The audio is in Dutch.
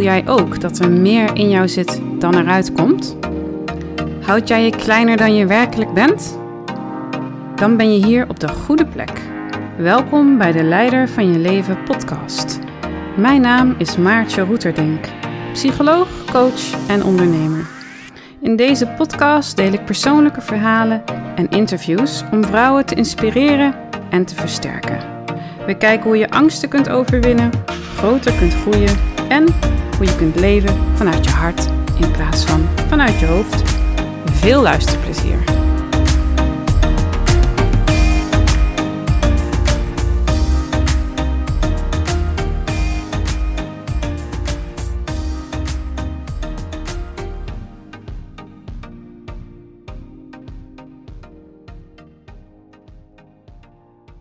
voel jij ook dat er meer in jou zit dan eruit komt? Houd jij je kleiner dan je werkelijk bent? Dan ben je hier op de goede plek. Welkom bij de Leider van Je Leven podcast. Mijn naam is Maartje Roeterdenk, psycholoog, coach en ondernemer. In deze podcast deel ik persoonlijke verhalen en interviews om vrouwen te inspireren en te versterken. We kijken hoe je angsten kunt overwinnen, groter kunt groeien en hoe je kunt leven vanuit je hart in plaats van vanuit je hoofd. Veel luisterplezier!